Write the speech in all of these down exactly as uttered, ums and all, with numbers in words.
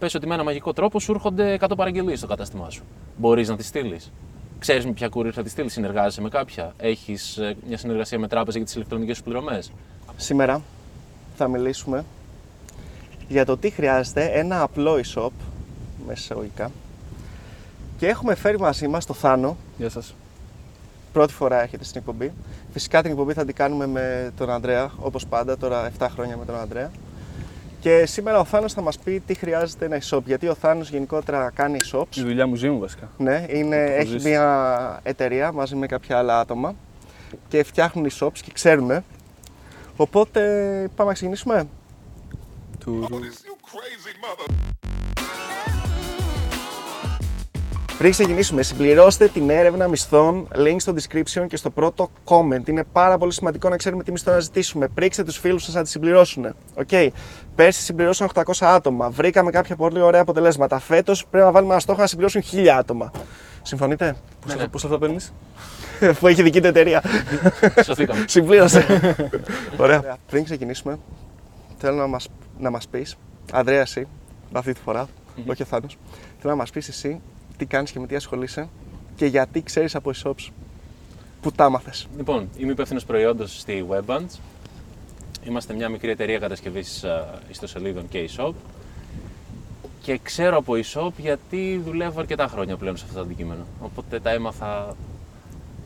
Πες ότι με ένα μαγικό τρόπο σου έρχονται εκατό παραγγελίες στο κατάστημά σου. Μπορείς να τις στείλεις. Ξέρεις με ποια courier θα τις στείλεις, συνεργάζεσαι με κάποια. Έχεις μια συνεργασία με τράπεζα για τις ηλεκτρονικές σου πληρωμές. Σήμερα θα μιλήσουμε για το τι χρειάζεται ένα απλό e-shop, μεσαγωγικά. Και έχουμε φέρει μαζί μας το Θάνο. Γεια σας. Πρώτη φορά έρχεται στην εκπομπή. Φυσικά την εκπομπή θα την κάνουμε με τον Ανδρέα, όπως πάντα, τώρα εφτά χρόνια με τον Ανδρέα. Και σήμερα ο Θάνος θα μας πει τι χρειάζεται ένα e-shop. Γιατί ο Θάνος γενικότερα κάνει e-shops. Η δουλειά μου ζει μου βασικά. Ναι, είναι, έχει μια εταιρεία μαζί με κάποια άλλα άτομα και φτιάχνουν e-shops και ξέρουν. Οπότε πάμε να ξεκινήσουμε. Του... Πριν ξεκινήσουμε, συμπληρώστε την έρευνα μισθών, link στο description και στο πρώτο comment. Είναι πάρα πολύ σημαντικό να ξέρουμε τι μισθό να ζητήσουμε. Πρίξτε τους φίλους σας να τη συμπληρώσουν. Okay. Πέρσι συμπληρώσαν οκτακόσια άτομα. Βρήκαμε κάποια πολύ ωραία αποτελέσματα. Φέτος πρέπει να βάλουμε ένα στόχο να συμπληρώσουν χίλια άτομα. Συμφωνείτε? Ναι, ναι. Πώς θα τα παίρνεις? Που έχει δική του εταιρεία. Σωθήκαμε. Συμπλήρωσε. Ωραία. Πριν ξεκινήσουμε, θέλω να μας, να μας πεις, Ανδρέα, εσύ, αυτή τη φορά, mm-hmm. όχι ο Θάνος, θέλω να μας πεις εσύ. Τι κάνεις και με τι ασχολείσαι και γιατί ξέρεις από e-shops που τα μάθες. Λοιπόν, είμαι υπεύθυνος προϊόντος στη WebANDS. Είμαστε μια μικρή εταιρεία κατασκευής ιστοσελίδων και e-shop. Και ξέρω από e-shop γιατί δουλεύω αρκετά χρόνια πλέον σε αυτά τα αντικείμενα. Οπότε τα έμαθα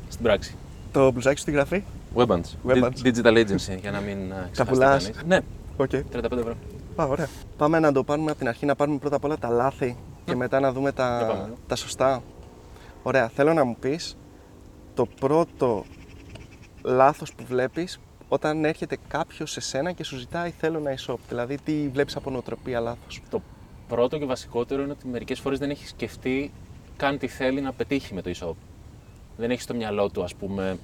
στην πράξη. Το μπλουζάκι σου τι γράφει? WebANDS. Digital Agency, για να μην ξεχάσετε κανείς. Ναι, okay. τριάντα πέντε ευρώ. Α, ωραία. Πάμε να το πάρουμε από την αρχή, να πάρουμε πρώτα απ' όλα τα λάθη. Και μετά να δούμε τα, yeah, τα σωστά. Ωραία, θέλω να μου πεις το πρώτο λάθος που βλέπεις όταν έρχεται κάποιος σε σένα και σου ζητάει θέλω ένα e-shop. Δηλαδή, τι βλέπεις από νοοτροπία λάθος. Το πρώτο και βασικότερο είναι ότι μερικές φορές δεν έχει σκεφτεί καν τι θέλει να πετύχει με το e-shop. Δεν έχει στο μυαλό του, ας πούμε,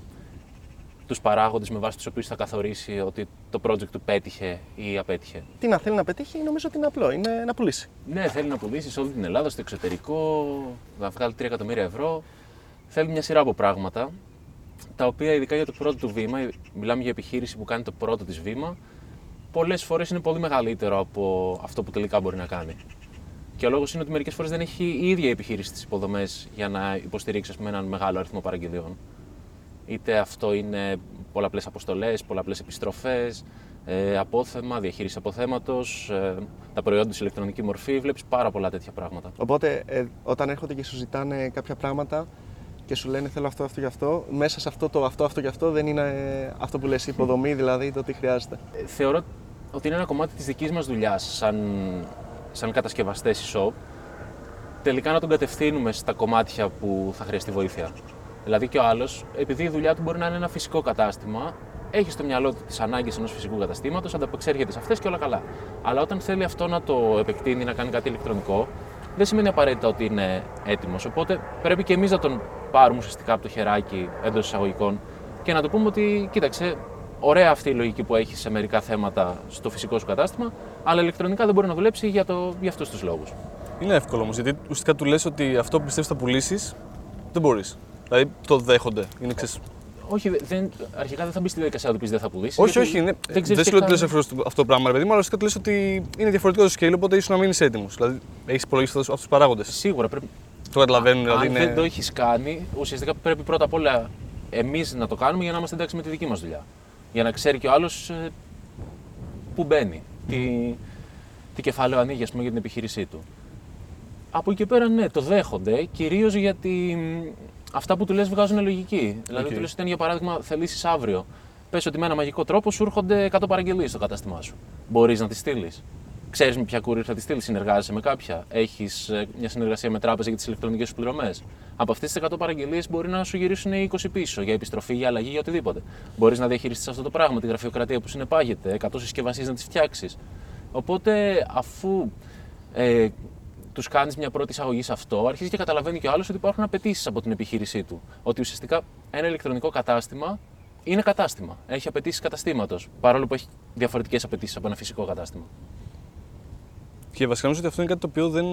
τους παράγοντες με βάση τους οποίους θα καθορίσει ότι το project του πέτυχε ή απέτυχε. Τι να θέλει να πετύχει, νομίζω ότι είναι απλό, είναι να πουλήσει. Ναι, θέλει να πουλήσει σε όλη την Ελλάδα, στο εξωτερικό, να βγάλει τρία εκατομμύρια ευρώ. Θέλει μια σειρά από πράγματα, τα οποία ειδικά για το πρώτο του βήμα, μιλάμε για επιχείρηση που κάνει το πρώτο της βήμα, πολλές φορές είναι πολύ μεγαλύτερο από αυτό που τελικά μπορεί να κάνει. Και ο λόγος είναι ότι μερικές φορές δεν έχει η ίδια η επιχείρηση τις υποδομές για να υποστηρίξει, ας πούμε, έναν μεγάλο αριθμό παραγγελιών. Είτε αυτό είναι πολλαπλές αποστολές, πολλαπλές επιστροφές, ε, απόθεμα, διαχείριση αποθέματος, ε, τα προϊόντα σε ηλεκτρονική μορφή, βλέπεις πάρα πολλά τέτοια πράγματα. Οπότε ε, όταν έρχονται και σου ζητάνε κάποια πράγματα και σου λένε θέλω αυτό, αυτό και αυτό, μέσα σε αυτό το αυτό, αυτό και αυτό δεν είναι ε, αυτό που λες υποδομή, δηλαδή το τι χρειάζεται. Ε, θεωρώ ότι είναι ένα κομμάτι της δικής μας δουλειάς σαν, σαν κατασκευαστές e-shop, τελικά να τον κατευθύνουμε στα κομμάτια που θα χρειαστεί βοήθεια. Δηλαδή και ο άλλος, επειδή η δουλειά του μπορεί να είναι ένα φυσικό κατάστημα, έχει στο μυαλό του τις ανάγκες ενός φυσικού καταστήματος, ανταπεξέρχεται σε αυτές και όλα καλά. Αλλά όταν θέλει αυτό να το επεκτείνει, να κάνει κάτι ηλεκτρονικό, δεν σημαίνει απαραίτητα ότι είναι έτοιμος. Οπότε πρέπει και εμείς να τον πάρουμε ουσιαστικά από το χεράκι εντός εισαγωγικών και να του πούμε ότι κοίταξε, ωραία αυτή η λογική που έχει σε μερικά θέματα στο φυσικό σου κατάστημα, αλλά ηλεκτρονικά δεν μπορεί να δουλέψει για, για αυτούς τους λόγους. Είναι εύκολο όμως, γιατί ουσιαστικά του λες ότι αυτό που πιστεύεις θα πουλήσεις, δεν μπορείς. Δηλαδή το δέχονται. Είναι ξεσ... Όχι, δεν, αρχικά δεν θα μπει στη διαδικασία να του πει δεν θα πουλήσει. Όχι, όχι. Ναι. Δεν, δεν σου λέω ότι λε αυτό το πράγμα, παιδί μου, αλλά σου λέω ότι είναι διαφορετικό το σκέλο, οπότε ίσως να μείνει έτοιμο. Δηλαδή έχει υπολογίσει αυτού του παράγοντε. Σίγουρα πρέπει. Το καταλαβαίνουν, δηλαδή. Αν είναι... δεν το έχει κάνει, ουσιαστικά πρέπει πρώτα απ' όλα εμείς να το κάνουμε για να είμαστε εντάξει με τη δική μας δουλειά. Για να ξέρει και ο άλλος ε, πού μπαίνει, τι, τι κεφάλαιο ανοίγει, ας πούμε, για την επιχείρησή του. Από εκεί και πέρα, ναι, το δέχονται κυρίως γιατί. Αυτά που του λες βγάζουν λογική. Okay. Δηλαδή, του λες ότι, για παράδειγμα, θελήσεις αύριο. Πες ότι με ένα μαγικό τρόπο σου έρχονται εκατό παραγγελίες στο κατάστημά σου. Μπορείς να τις στείλεις. Ξέρεις με ποια courier θα τις στείλεις, συνεργάζεσαι με κάποια. Έχεις μια συνεργασία με τράπεζα για τις ηλεκτρονικές σου πληρωμές. Από αυτές τις εκατό παραγγελίες μπορεί να σου γυρίσουν είκοσι πίσω για επιστροφή, για αλλαγή, για οτιδήποτε. Μπορείς να διαχειριστείς αυτό το πράγμα, τη γραφειοκρατία που συνεπάγεται, εκατό συσκευασίες να τις φτιάξεις. Οπότε, αφού. Ε, τους κάνεις μια πρώτη εισαγωγή σε αυτό, αρχίζει και καταλαβαίνει και ο άλλος ότι υπάρχουν απαιτήσεις από την επιχείρησή του. Ότι ουσιαστικά ένα ηλεκτρονικό κατάστημα είναι κατάστημα. Έχει απαιτήσεις καταστήματος, παρόλο που έχει διαφορετικές απαιτήσεις από ένα φυσικό κατάστημα. Και βασικά νομίζω ότι αυτό είναι κάτι το οποίο δεν.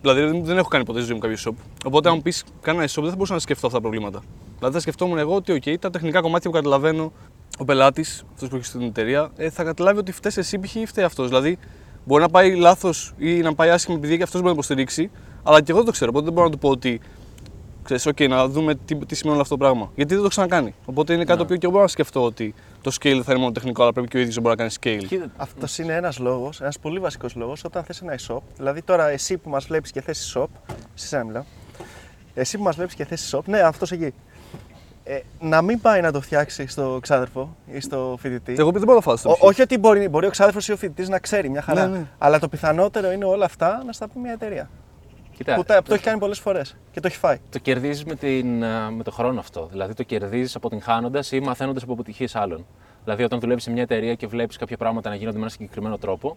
Δηλαδή δεν έχω κάνει ποτέ στη ζωή μου κάποιο shop. Οπότε, αν μου πεις κάνω ένα shop, δεν θα μπορούσα να σκεφτώ αυτά τα προβλήματα. Δηλαδή θα σκεφτόμουν εγώ ότι okay, τα τεχνικά κομμάτια που καταλαβαίνω, ο πελάτης, αυτός που έχει στην εταιρεία, θα καταλάβει ότι φταίει εσύ π.χ. ή φταίει αυτός. Δηλαδή Μπορεί να πάει λάθος ή να πάει άσχημα επειδή και αυτός μπορεί να υποστηρίξει, αλλά και εγώ δεν το ξέρω. Οπότε δεν μπορώ να του πω ότι ξέρεις, OK, να δούμε τι, τι σημαίνει όλο αυτό το πράγμα. Γιατί δεν το ξανακάνει. Οπότε είναι κάτι το οποίο και εγώ μπορώ να σκεφτώ ότι το scale δεν θα είναι μόνο τεχνικό, αλλά πρέπει και ο ίδιος να μπορεί να κάνει scale. Αυτό είναι ένας λόγος, ένας πολύ βασικός λόγος όταν θες ένα e-shop. Δηλαδή τώρα εσύ που μας βλέπεις και θες e-shop, εσένα μιλάω, εσύ που μας βλέπεις και θες e-shop, ναι, αυτός εκεί. Ε, να μην πάει να το φτιάξει στο ξάδερφο ή στο φοιτητή. Εγώ δεν μπορώ να φάω στο φοιτητή. Όχι ότι μπορεί, μπορεί ο ξάδερφος ή ο φοιτητής να ξέρει μια χαρά. Ναι, ναι. Αλλά το πιθανότερο είναι όλα αυτά να στα πει μια εταιρεία. Κοιτάξτε. Που το, το έχει κάνει πολλές φορές και το έχει φάει. Το κερδίζεις με, με τον χρόνο αυτό. Δηλαδή το κερδίζεις αποτυγχάνοντας ή μαθαίνοντας από αποτυχίες άλλων. Δηλαδή όταν δουλεύεις σε μια εταιρεία και βλέπεις κάποια πράγματα να γίνονται με ένα συγκεκριμένο τρόπο,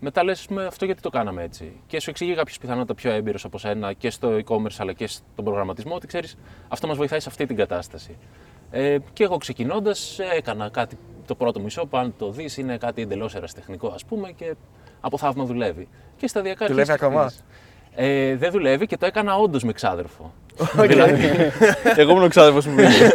μετά λες με αυτό γιατί το κάναμε έτσι. Και σου εξηγεί κάποιος πιθανότητα πιο έμπειρος από σένα και στο e-commerce αλλά και στον προγραμματισμό ότι ξέρεις αυτό μας βοηθάει σε αυτή την κατάσταση. Ε, και εγώ ξεκινώντας έκανα κάτι το πρώτο μισό, αν το δεις είναι κάτι εντελώς ερασιτεχνικό ας πούμε και από θαύμα δουλεύει. Και σταδιακά δουλεύει ακόμα. Ε, δεν δουλεύει και το έκανα όντως με ξάδερφο. Okay. Δηλαδή... εγώ ήμουν ο ξάδερφος που πήγε.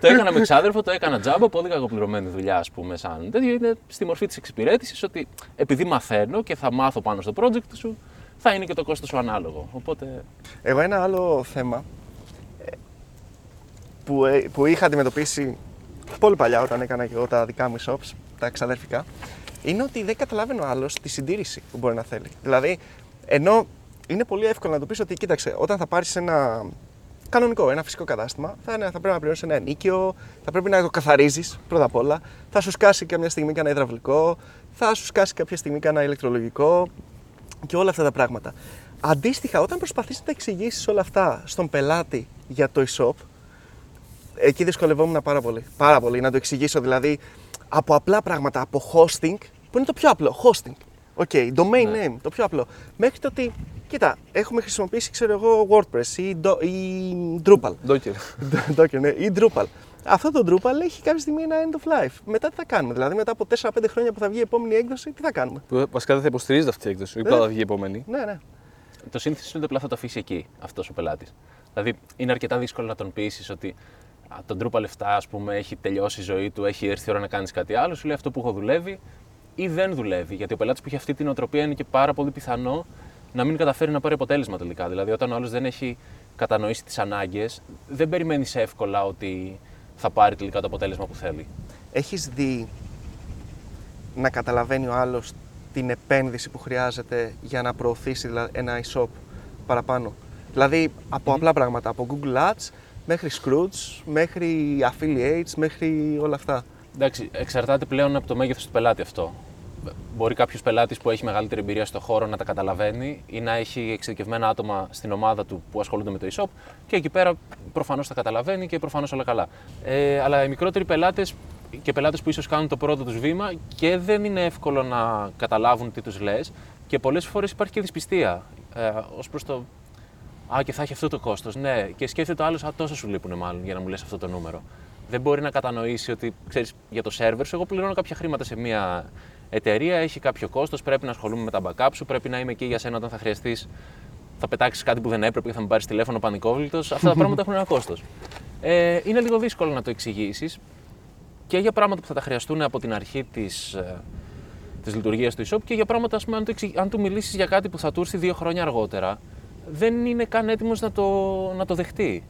Το έκανα με ξάδερφο, το έκανα τζάμπα, πολύ κακοπληρωμένη δουλειά, ας πούμε, σαν τέτοιο. Είναι στη μορφή της εξυπηρέτησης ότι επειδή μαθαίνω και θα μάθω πάνω στο project σου, θα είναι και το κόστος σου ανάλογο. Οπότε... εγώ ένα άλλο θέμα που, που είχα αντιμετωπίσει πολύ παλιά όταν έκανα και εγώ τα δικά μου shops, τα ξαδερφικά, είναι ότι δεν καταλαβαίνω άλλος τη συντήρηση που μπορεί να θέλει. Δηλαδή, ενώ είναι πολύ εύκολο να το πεις ότι κοίταξε, όταν θα πάρεις ένα κανονικό, ένα φυσικό κατάστημα, θα, είναι, θα πρέπει να πληρώνεις ένα ενοίκιο, θα πρέπει να το καθαρίζεις πρώτα απ' όλα, θα σου σκάσει κάποια στιγμή κανένα υδραυλικό, θα σου σκάσει κάποια στιγμή κανένα ηλεκτρολογικό και όλα αυτά τα πράγματα. Αντίστοιχα, όταν προσπαθείς να τα εξηγήσεις όλα αυτά στον πελάτη για το e-shop, εκεί δυσκολευόμουν πάρα πολύ. Πάρα πολύ να το εξηγήσω δηλαδή από απλά πράγματα, από hosting, που είναι το πιο απλό, hosting. Οκ, okay, domain name, το πιο απλό. Μέχρι το ότι, κοίτα, έχουμε χρησιμοποιήσει, ξέρω εγώ, WordPress ή, do, ή Drupal. Docker. Docker, ναι, ή Drupal. Αυτό το Drupal έχει κάποια στιγμή ένα end of life. Μετά τι θα κάνουμε, δηλαδή μετά από τέσσερα πέντε χρόνια που θα βγει η επόμενη έκδοση, τι θα κάνουμε. Βασικά δεν θα υποστηρίζεται αυτή η έκδοση, ή πλά θα βγει η επόμενη. Ναι, ναι. Το σύνθεση είναι ότι απλά θα το αφήσει εκεί αυτός ο πελάτης. Δηλαδή είναι αρκετά δύσκολο να τον πείσεις ότι το Drupal εφτά, ας πούμε, έχει τελειώσει η ζωή του, έχει έρθει η ώρα να κάνεις κάτι άλλο, σου λέει αυτό που έχω δουλεύει. Ή δεν δουλεύει, γιατί ο πελάτης που έχει αυτή την νοοτροπία είναι και πάρα πολύ πιθανό να μην καταφέρει να πάρει αποτέλεσμα τελικά. Δηλαδή, όταν ο άλλος δεν έχει κατανοήσει τις ανάγκες, δεν περιμένεις εύκολα ότι θα πάρει τελικά το αποτέλεσμα που θέλει. Έχεις δει να καταλαβαίνει ο άλλος την επένδυση που χρειάζεται για να προωθήσει ένα e-shop παραπάνω. Δηλαδή, από mm. απλά πράγματα, από Google Ads μέχρι Scrooge, μέχρι affiliates, μέχρι όλα αυτά. Εντάξει, εξαρτάται πλέον από το μέγεθος του πελάτη αυτό. Μπορεί κάποιος πελάτης που έχει μεγαλύτερη εμπειρία στον χώρο να τα καταλαβαίνει ή να έχει εξειδικευμένα άτομα στην ομάδα του που ασχολούνται με το e-shop και εκεί πέρα προφανώς τα καταλαβαίνει και προφανώς όλα καλά. Ε, αλλά οι μικρότεροι πελάτες και πελάτες που ίσως κάνουν το πρώτο τους βήμα και δεν είναι εύκολο να καταλάβουν τι τους λες και πολλές φορές υπάρχει και δυσπιστία ε, ως προς το «Α, και θα έχει αυτό το κόστος, ναι» και σκέφτεται ο άλλος «Α, τόσο σου λείπουνε μάλλον για να μου λες αυτό το νούμερο». Δεν μπορεί να κατανοήσει ότι, ξέρεις, για το σερβερ σου, εγώ πληρώνω κάποια χρήματα σε μια εταιρεία, έχει κάποιο κόστος, πρέπει να ασχολούμαι με τα backup σου, πρέπει να είμαι εκεί για σένα όταν θα χρειαστείς, θα πετάξεις κάτι που δεν έπρεπε και θα μου πάρεις τηλέφωνο πανικόβλητος. Αυτά τα πράγματα έχουν ένα κόστος. Ε, είναι λίγο δύσκολο να το εξηγήσεις και για πράγματα που θα τα χρειαστούν από την αρχή της, της λειτουργίας του e-shop και για πράγματα, ας πούμε, αν, το εξηγ... αν του μιλήσεις για κάτι που θα του έρθει δύο χρόνια αργότερα, δεν είναι καν έτοιμος να το, να το δεχτεί.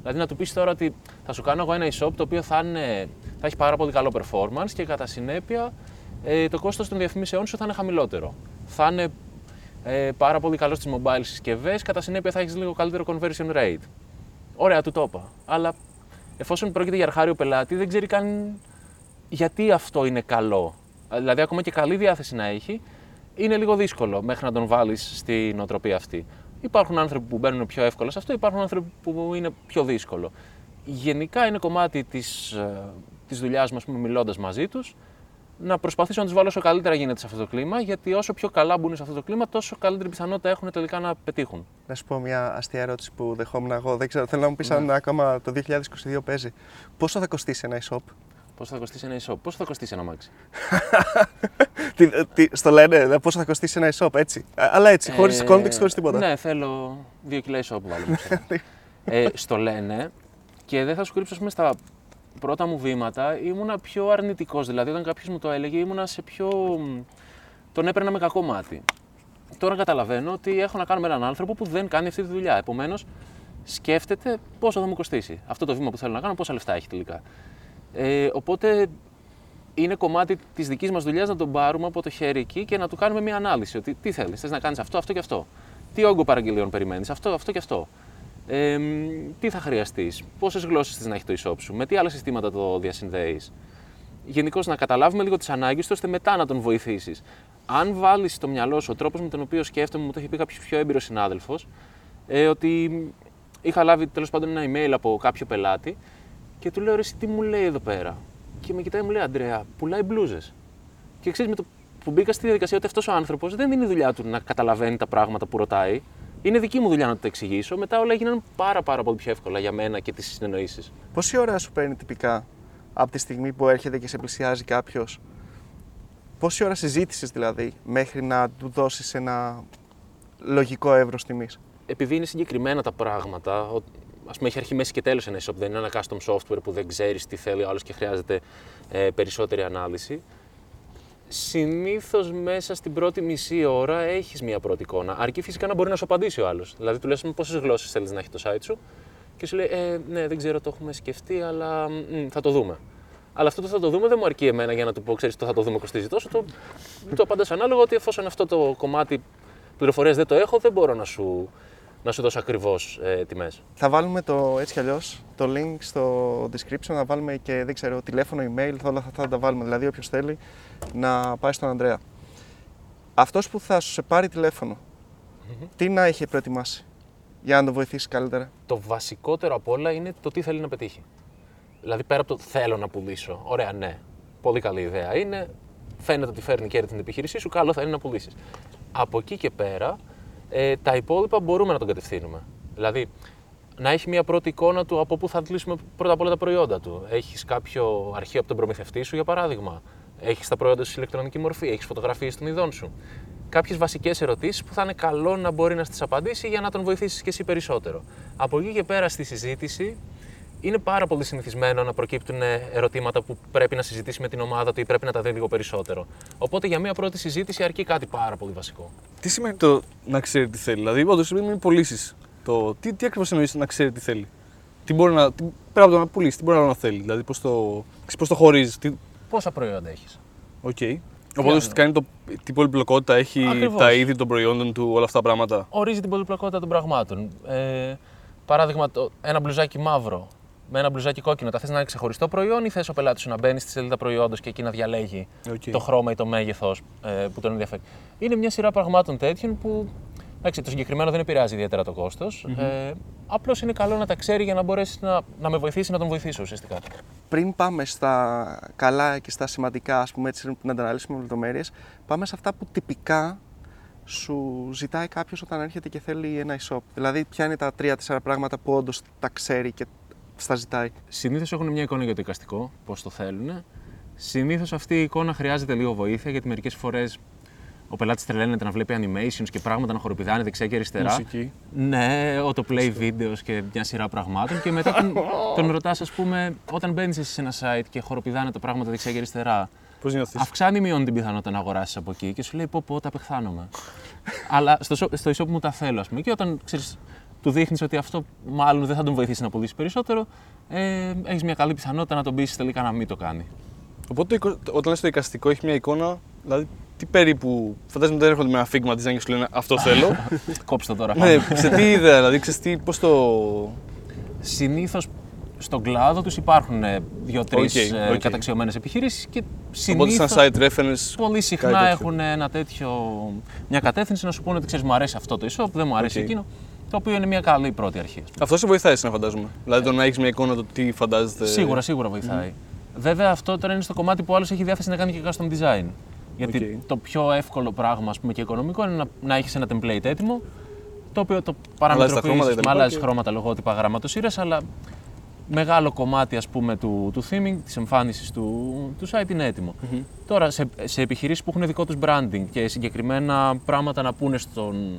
Δηλαδή να του πεις τώρα ότι θα σου κάνω εγώ ένα e-shop το οποίο θα, είναι, θα έχει πάρα πολύ καλό performance και κατά συνέπεια ε, το κόστος των διαφημίσεών σου θα είναι χαμηλότερο. Θα είναι ε, πάρα πολύ καλό στις mobile συσκευές, κατά συνέπεια θα έχεις λίγο καλύτερο conversion rate. Ωραία, του το είπα. Αλλά εφόσον πρόκειται για αρχάριο πελάτη, δεν ξέρει καν γιατί αυτό είναι καλό. Δηλαδή ακόμα και καλή διάθεση να έχει, είναι λίγο δύσκολο μέχρι να τον βάλεις στην νοοτροπία αυτή. Υπάρχουν άνθρωποι που μπαίνουν πιο εύκολα σε αυτό, υπάρχουν άνθρωποι που είναι πιο δύσκολο. Γενικά είναι κομμάτι της, της δουλειάς μας, μιλώντας μαζί τους, να προσπαθήσω να τους βάλω όσο καλύτερα γίνεται σε αυτό το κλίμα, γιατί όσο πιο καλά μπουν σε αυτό το κλίμα, τόσο καλύτερη πιθανότητα έχουν τελικά να πετύχουν. Να σου πω μια αστεία ερώτηση που δεχόμουν εγώ. Δεν ξέρω, θέλω να μου πεις ναι. αν ακόμα το δύο χιλιάδες είκοσι δύο παίζει. Πόσο θα κοστίσει ένα e-shop? Πόσο θα κοστίσει ένα e-shop, πόσο θα κοστίσει ένα μάξι. τι, τι, στο λένε, πόσο θα κοστίσει ένα e-shop, έτσι. Αλλά έτσι, χωρίς ε, context, χωρίς τίποτα. Ναι, θέλω δύο κιλά e-shop βάλω. ε, στο λένε και δεν θα σου κρύψω, πούμε, στα πρώτα μου βήματα ήμουνα πιο αρνητικός. Δηλαδή, όταν κάποιος μου το έλεγε, ήμουνα σε πιο τον έπαιρνα με κακό μάτι. Τώρα καταλαβαίνω ότι έχω να κάνω με έναν άνθρωπο που δεν κάνει αυτή τη δουλειά. Επομένως, σκέφτεται πόσο θα μου κοστίσει αυτό το βήμα που θέλω να κάνω, πόσα λεφτά έχει τελικά. Ε, οπότε είναι κομμάτι της δικής μας δουλειάς να τον πάρουμε από το χέρι εκεί και να του κάνουμε μια ανάλυση. Ότι τι θέλεις, θες να κάνεις αυτό, αυτό και αυτό. Τι όγκο παραγγελίων περιμένεις, αυτό, αυτό και αυτό. Ε, τι θα χρειαστείς, πόσες γλώσσες θες να έχει το e-shop σου, με τι άλλα συστήματα το διασυνδέεις. Γενικώς να καταλάβουμε λίγο τις ανάγκες του ώστε μετά να τον βοηθήσεις. Αν βάλεις στο μυαλό σου ο τρόπος με τον οποίο σκέφτομαι, μου το έχει πει κάποιος πιο έμπειρος συνάδελφος, ε, ότι είχα λάβει τέλος πάντων ένα email από κάποιο πελάτη και του λέω: ρε, τι μου λέει εδώ πέρα. Και με κοιτάει, μου λέει: Αντρέα, πουλάει μπλούζες. Και ξέρεις, με το που μπήκα στη διαδικασία ότι αυτός ο άνθρωπος δεν είναι η δουλειά του να καταλαβαίνει τα πράγματα που ρωτάει, είναι δική μου δουλειά να του τα εξηγήσω. Μετά όλα έγιναν πάρα, πάρα πολύ πιο εύκολα για μένα και τις συνεννοήσεις. Πόση ώρα σου παίρνει τυπικά από τη στιγμή που έρχεται και σε πλησιάζει κάποιος? Πόση ώρα συζήτησες δηλαδή μέχρι να του δώσεις ένα λογικό εύρος τιμής? Επειδή είναι συγκεκριμένα τα πράγματα, ας πούμε έχει αρχή, μέση και τέλος ένα e-shop, δεν είναι ένα custom software που δεν ξέρεις τι θέλει ο άλλος και χρειάζεται ε, περισσότερη ανάλυση. Συνήθως μέσα στην πρώτη μισή ώρα έχεις μία πρώτη εικόνα, αρκεί φυσικά να μπορεί να σου απαντήσει ο άλλος. Δηλαδή του λες πόσες γλώσσες θέλεις να έχει το site σου και σου λέει ε, ναι, δεν ξέρω, το έχουμε σκεφτεί, αλλά μ, θα το δούμε. Αλλά αυτό το θα το δούμε δεν μου αρκεί εμένα για να του πω: ξέρεις, το θα το δούμε κοστίζει τόσο. Το, το απαντάς ανάλογα ότι εφόσον αυτό το κομμάτι πληροφορίας δεν το έχω, δεν μπορώ να σου, να σου δώσω ακριβώς ε, τιμές. Θα βάλουμε το έτσι κι αλλιώς το link στο description, να βάλουμε και δεν ξέρω, τηλέφωνο, email, όλα αυτά θα τα βάλουμε. Δηλαδή, όποιος θέλει να πάει στον Ανδρέα. Αυτός που θα σου σε πάρει τηλέφωνο, mm-hmm. τι να έχει προετοιμάσει για να τον βοηθήσει καλύτερα? Το βασικότερο απ' όλα είναι το τι θέλει να πετύχει. Δηλαδή, πέρα από το θέλω να πουλήσω, ωραία, ναι, πολύ καλή ιδέα είναι, φαίνεται ότι φέρνει κέρδη την επιχείρησή σου, καλό θα είναι να πουλήσεις. Από εκεί και πέρα, ε, τα υπόλοιπα μπορούμε να τον κατευθύνουμε. Δηλαδή, να έχει μια πρώτη εικόνα του από πού θα αντλήσουμε πρώτα απ' όλα τα προϊόντα του. Έχεις κάποιο αρχείο από τον προμηθευτή σου, για παράδειγμα. Έχεις τα προϊόντα σου σε ηλεκτρονική μορφή, έχεις φωτογραφίες των ειδών σου. Κάποιες βασικές ερωτήσεις που θα είναι καλό να μπορεί να στις απαντήσει για να τον βοηθήσεις κι εσύ περισσότερο. Από εκεί και πέρα στη συζήτηση. Είναι πάρα πολύ συνηθισμένο να προκύπτουν ερωτήματα που πρέπει να συζητήσει με την ομάδα του ή πρέπει να τα δει λίγο περισσότερο. Οπότε για μια πρώτη συζήτηση αρκεί κάτι πάρα πολύ βασικό. Τι σημαίνει το να ξέρει τι θέλει? Δηλαδή, όντως σημαίνει πωλήσεις. Το τι, τι ακριβώς εννοείς να ξέρει τι θέλει? Τι μπορεί να, τι, πέρα από το να πουλήσει, τι μπορεί να θέλει? Δηλαδή, πώς το, το χωρίζεις? Τι... Πόσα προϊόντα έχεις. Οκ. Okay. Οπότε τι κάνει, το, την πολυπλοκότητα, έχει ακριβώς. Τα είδη των προϊόντων του, όλα αυτά τα πράγματα. Ορίζει την πολυπλοκότητα των πραγμάτων. Ε, παράδειγμα, το, ένα μπλουζάκι μαύρο. Με ένα μπλουζάκι κόκκινο, τα θες να είναι ξεχωριστό προϊόν ή θες ο πελάτης σου να μπαίνει στη σελίδα προϊόντος και εκεί να διαλέγει okay. το χρώμα ή το μέγεθος ε, που τον ενδιαφέρει? Είναι μια σειρά πραγμάτων τέτοιων που έξε, το συγκεκριμένο δεν επηρεάζει ιδιαίτερα το κόστος. Mm-hmm. Ε, απλώς είναι καλό να τα ξέρει για να μπορέσει να, να με βοηθήσει, να τον βοηθήσει ουσιαστικά. Πριν πάμε στα καλά και στα σημαντικά, ας πούμε, έτσι, να τα αναλύσουμε με λεπτομέρειες, πάμε σε αυτά που τυπικά σου ζητάει κάποιος όταν έρχεται και θέλει ένα e-shop. Δηλαδή, ποια είναι τα τρία τέσσερα πράγματα που όντως τα ξέρει και στα ζητάει? Συνήθως έχουν μια εικόνα για το εικαστικό, πώς το θέλουν. Συνήθως αυτή η εικόνα χρειάζεται λίγο βοήθεια, γιατί μερικές φορές ο πελάτης τρελαίνεται να βλέπει animations και πράγματα να χοροπηδάνε δεξιά και αριστερά. Μουσική. Ναι, autoplay videos και μια σειρά πραγμάτων. Και μετά τον, τον ρωτάς, ας πούμε, όταν μπαίνεις εσύ σε ένα site και χοροπηδάνε τα πράγματα δεξιά και αριστερά, πώς νιώθεις? Αυξάνει ή μειώνει την πιθανότητα να αγοράσεις από εκεί και σου λέει: πω, πω, τα απεχθάνομαι. Αλλά στο, στο e-shop μου τα θέλω, ας πούμε. Και όταν ξέρεις, του δείχνεις ότι αυτό μάλλον δεν θα τον βοηθήσει να πουλήσει περισσότερο, ε, έχεις μια καλή πιθανότητα να τον πείσεις τελικά να μην το κάνει. Οπότε όταν λες το εικαστικό, έχει μια εικόνα, δηλαδή τι περίπου. Φαντάζομαι ότι δεν έρχονται με ένα φίγμα design και σου λένε αυτό θέλω. Κόψτε το τώρα. Ναι, σε τι ιδέα, δηλαδή ξέρεις τι, πώς το. Συνήθως στον κλάδο τους υπάρχουν δύο-τρεις okay, okay. καταξιωμένες επιχειρήσεις και συνήθως σαν site reference, πολύ συχνά έχουν ένα τέτοιο, μια κατεύθυνση να σου πούνε ότι ξέρεις, μου αρέσει αυτό το e-shop, δεν μου αρέσει okay. εκείνο. Το οποίο είναι μια καλή πρώτη αρχή. Αυτό σε βοηθάει να φαντάζομαι. Δηλαδή το να έχεις μια εικόνα του τι φαντάζεται. Σίγουρα, σίγουρα βοηθάει. Mm. Βέβαια αυτό τώρα είναι στο κομμάτι που ο άλλος έχει διάθεση να κάνει και custom design. Γιατί okay. το πιο εύκολο πράγμα, ας πούμε, και οικονομικό είναι να, να έχεις ένα template έτοιμο, το οποίο το παραμετροποιείς, αλλάζεις χρώματα, λογότυπα, γραμματοσύρες, αλλά μεγάλο κομμάτι, ας πούμε, του, του theming, της εμφάνισης του, του site είναι έτοιμο. Mm-hmm. Τώρα σε, σε επιχειρήσεις που έχουν δικό τους branding και συγκεκριμένα πράγματα να πούνε στον,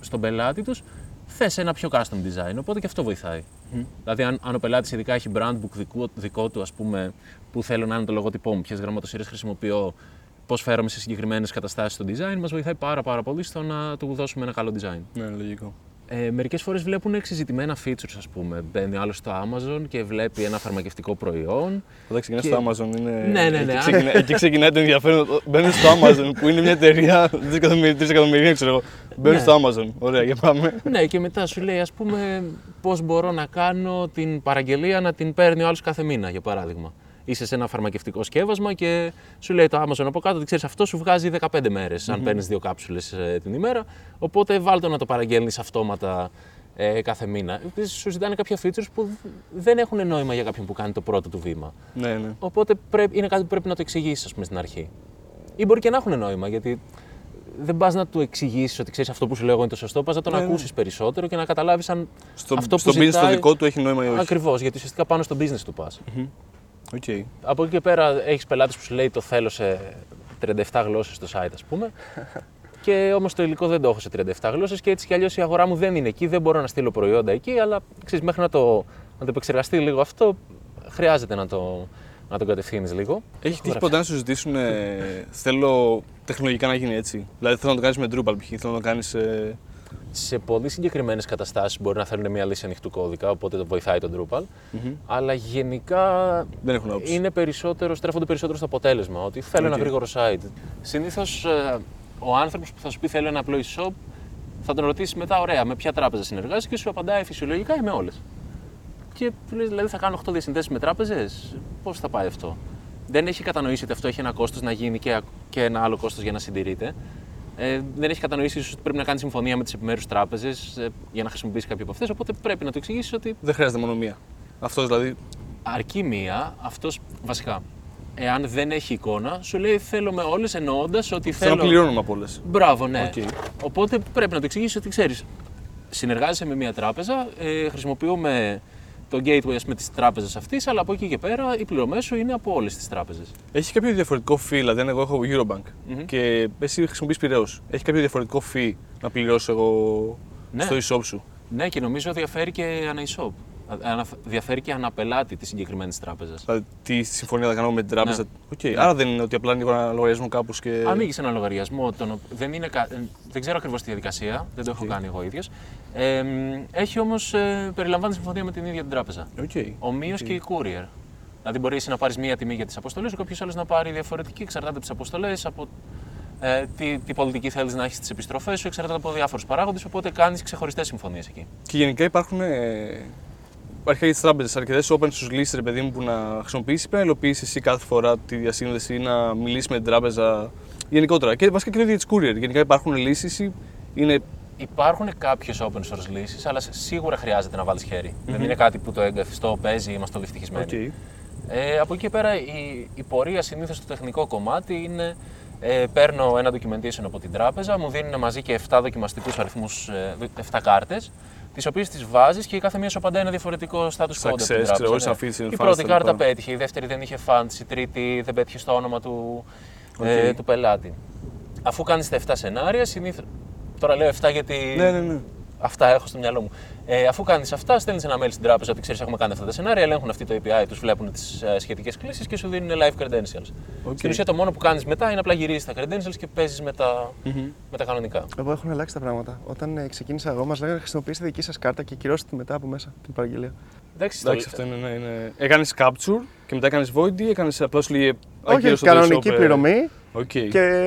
στον πελάτη τους, θες ένα πιο custom design, οπότε και αυτό βοηθάει. Mm. Δηλαδή, αν, αν ο πελάτης ειδικά έχει brand book δικό, δικό του, ας πούμε, που θέλω να είναι το λογότυπό μου, ποιες γραμματοσύρες χρησιμοποιώ, πώς φέρομαι σε συγκεκριμένες καταστάσεις στο design, μας βοηθάει πάρα, πάρα πολύ στο να του δώσουμε ένα καλό design. Ναι, λογικό. Ε, μερικές φορές βλέπουν εξειζητημένα features, ας πούμε. Μπαίνει άλλο στο Amazon και βλέπει ένα φαρμακευτικό προϊόν. Όταν ξεκινάς και... στο Amazon είναι... Ναι, ναι, ναι. Εκεί ξεκινά... Εκεί ξεκινάει το ενδιαφέρον. Μπαίνεις στο Amazon που είναι μια εταιρεία τρία εκατομμυρίων, ξέρω εγώ. Μπαίνεις στο Amazon. Ωραία, για πάμε. Ναι, και μετά σου λέει, ας πούμε, πώς μπορώ να κάνω την παραγγελία να την παίρνει ο άλλος κάθε μήνα, για παράδειγμα. Είσαι σε ένα φαρμακευτικό σκεύασμα και σου λέει το Amazon από κάτω ότι ξέρεις αυτό σου βγάζει δεκαπέντε μέρες mm-hmm. αν παίρνεις δύο κάψουλες ε, την ημέρα, οπότε βάλ' το να το παραγγέλνεις αυτόματα ε, κάθε μήνα. Επίσης σου ζητάνε κάποια features που δεν έχουν νόημα για κάποιον που κάνει το πρώτο του βήμα. Ναι, ναι. Οπότε πρέπει, είναι κάτι που πρέπει να το εξηγήσεις, ας πούμε, στην αρχή. Ή μπορεί και να έχουν νόημα, γιατί δεν πας να του εξηγήσεις ότι ξέρεις αυτό που σου λέω είναι το σωστό, πας να τον ναι, ακούσεις ναι. περισσότερο και να καταλάβεις αν στο, αυτό που ζητάει... Στο δικό του έχει νόημα ή όχι. Ακριβώς, γιατί ουσιαστικά πάνω στο business του πας. Mm-hmm. Okay. Από εκεί και πέρα έχεις πελάτες που σου λέει το θέλω σε τριάντα επτά γλώσσες στο site, ας πούμε, και όμως το υλικό δεν το έχω σε τριάντα επτά γλώσσες και έτσι κι αλλιώς η αγορά μου δεν είναι εκεί, δεν μπορώ να στείλω προϊόντα εκεί, αλλά ξέρεις, μέχρι να το, να το επεξεργαστεί λίγο αυτό, χρειάζεται να το, να το κατευθύνεις λίγο. Έχει τύχει ποτέ να σου ζητήσουν, ε, θέλω τεχνολογικά να γίνει έτσι, δηλαδή θέλω να το κάνεις με Drupal, π.χ. θέλω να το κάνεις... Ε... Σε πολύ συγκεκριμένες καταστάσεις μπορεί να θέλουν μια λύση ανοιχτού κώδικα, οπότε το βοηθάει τον Drupal. Mm-hmm. Αλλά γενικά δεν έχουν όψη. Είναι περισσότερο, στρέφονται περισσότερο στο αποτέλεσμα, ότι θέλω okay. ένα γρήγορο site. Συνήθως ο άνθρωπος που θα σου πει θέλω ένα απλό e-shop, θα τον ρωτήσει μετά, ωραία, με ποια τράπεζα συνεργάζεσαι και σου απαντάει φυσιολογικά ή με όλες. Και λες, δηλαδή θα κάνω οκτώ διασυνδέσεις με τράπεζες, πώς θα πάει αυτό. Δεν έχει κατανοήσει ότι αυτό έχει ένα κόστος να γίνει και, και ένα άλλο κόστος για να συντηρείται. Ε, δεν έχει κατανοήσει ίσως ότι πρέπει να κάνει συμφωνία με τις επιμέρους τράπεζες ε, για να χρησιμοποιήσει κάποια από αυτές. Οπότε πρέπει να το εξηγήσει ότι. Δεν χρειάζεται μόνο μία. Αυτό δηλαδή. Αρκεί μία. Αυτό βασικά. Εάν δεν έχει εικόνα, σου λέει θέλω με όλες, εννοώντας ότι θέλω. Θέλω να πληρώνουμε από όλες. Μπράβο, ναι. Okay. Οπότε πρέπει να το εξηγήσει ότι ξέρεις. Συνεργάζεσαι με μία τράπεζα, ε, χρησιμοποιούμε το gateway με τις τράπεζες αυτής, αλλά από εκεί και πέρα οι πληρωμές σου είναι από όλες τις τράπεζες. Έχει κάποιο διαφορετικό fee, δηλαδή εγώ έχω Eurobank mm-hmm. και εσύ χρησιμοποιείς Piraeus. Έχει κάποιο διαφορετικό fee να πληρώσω εγώ ναι. στο e-shop σου. Ναι, και νομίζω διαφέρει και ανά e-shop. Διαφέρει και ανά πελάτη της συγκεκριμένης τράπεζας. Δηλαδή, τι συμφωνία θα κάνω με την τράπεζα. Οκ, ναι. okay. ναι. άρα δεν είναι ότι απλά ανοίγω ένα λογαριασμό κάπου και. Ανοίγεις ένα λογαριασμό. Τον... Δεν, είναι... δεν ξέρω ακριβώς τη διαδικασία, δεν το έχω okay. κάνει εγώ ίδιος. Ε, έχει όμως ε, περιλαμβάνει συμφωνία με την ίδια την τράπεζα. Okay. Ομοίως okay. και η courier. Δηλαδή, μπορεί εσύ να πάρεις μία τιμή για τις αποστολές, ο κάποιος άλλος να πάρει διαφορετική, εξαρτάται από τις αποστολές, από ε, τι, τι πολιτική θέλεις να έχεις στις επιστροφές σου, εξαρτάται από διάφορους παράγοντες. Οπότε κάνεις ξεχωριστές συμφωνίες εκεί. Και γενικά υπάρχουν. Ε... Αρχικά για τις τράπεζες, αρκετές open στους λύσεις, ρε παιδί μου, που να χρησιμοποιήσεις, πρέπει να υλοποιήσεις εσύ κάθε φορά τη διασύνδεση ή να μιλήσεις με την τράπεζα γενικότερα. Και βασικά και το ίδιο της courier. Γενικά υπάρχουν λύσεις ή είναι. Υπάρχουν κάποιες open source λύσεις, αλλά σίγουρα χρειάζεται να βάλεις χέρι. Mm-hmm. Δεν είναι κάτι που το εγκαθιστό παίζει, είμαστε όλοι ευτυχισμένοι. Okay. Ε, από εκεί και πέρα η, η πορεία συνήθως στο τεχνικό κομμάτι είναι. Ε, παίρνω ένα documentation από την τράπεζα, μου δίνουν μαζί και επτά δοκιμαστικούς αριθμούς, επτά κάρτες, τις οποίες τις βάζεις και η κάθε μία σου απαντάει ένα διαφορετικό status code. Success, ναι. Η πρώτη κάρτα πέτυχε, η δεύτερη δεν είχε funds, η τρίτη δεν πέτυχε στο όνομα του, okay. ε, του πελάτη. Αφού κάνεις τα επτά σενάρια, συνήθως. Τώρα λέω επτά γιατί. Ναι, ναι, ναι. Αυτά έχω στο μυαλό μου. Ε, αφού κάνεις αυτά, στέλνεις ένα mail στην τράπεζα ότι ξέρεις έχουμε κάνει αυτά τα σενάρια, ελέγχουν αυτοί το έι πι άι, τους βλέπουν τις ε, σχετικές κλήσεις και σου δίνουν live credentials. Okay. Στην ουσία το μόνο που κάνεις μετά είναι απλά γυρίζεις τα credentials και παίζεις με τα, mm-hmm. με τα κανονικά. Εγώ έχουν αλλάξει τα πράγματα. Όταν ε, ξεκίνησα εγώ, μας λέγανε χρησιμοποιήστε δική σας κάρτα και κυρώστε μετά από μέσα την παραγγελία. Εντάξει, Εντάξει αυτό είναι, ναι, είναι. Έκανες capture και μετά έκανες void ή έκανες απλώς λίγη ακύρωση. Κανονική πληρωμή. Okay. Και